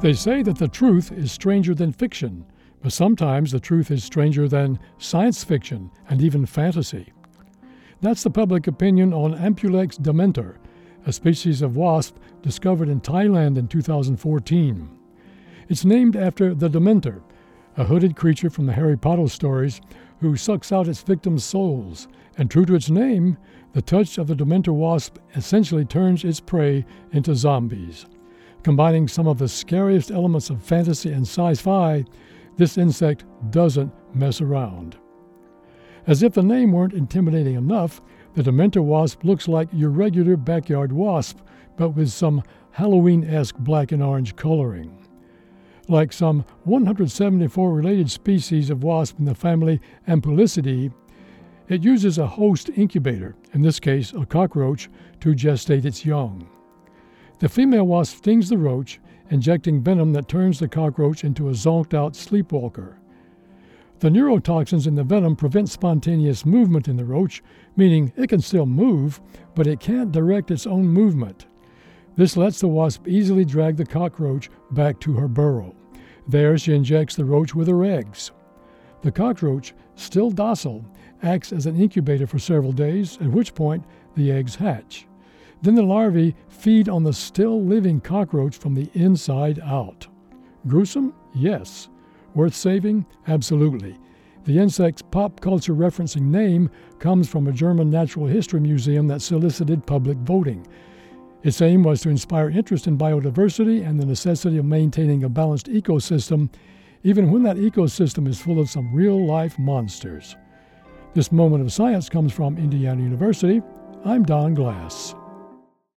They say that the truth is stranger than fiction, but sometimes the truth is stranger than science fiction and even fantasy. That's the public opinion on Ampulex dementor, a species of wasp discovered in Thailand in 2014. It's named after the dementor, a hooded creature from the Harry Potter stories who sucks out its victims' souls, and true to its name, the touch of the dementor wasp essentially turns its prey into zombies. Combining some of the scariest elements of fantasy and sci-fi, this insect doesn't mess around. As if the name weren't intimidating enough, the dementor wasp looks like your regular backyard wasp, but with some Halloween-esque black and orange coloring. Like some 174 related species of wasp in the family Ampulicidae, it uses a host incubator, in this case a cockroach, to gestate its young. The female wasp stings the roach, injecting venom that turns the cockroach into a zonked-out sleepwalker. The neurotoxins in the venom prevent spontaneous movement in the roach, meaning it can still move, but it can't direct its own movement. This lets the wasp easily drag the cockroach back to her burrow. There she injects the roach with her eggs. The cockroach, still docile, acts as an incubator for several days, at which point the eggs hatch. Then the larvae feed on the still-living cockroach from the inside out. Gruesome? Yes. Worth saving? Absolutely. The insect's pop culture referencing name comes from a German natural history museum that solicited public voting. Its aim was to inspire interest in biodiversity and the necessity of maintaining a balanced ecosystem, even when that ecosystem is full of some real-life monsters. This Moment of Science comes from Indiana University. I'm Don Glass.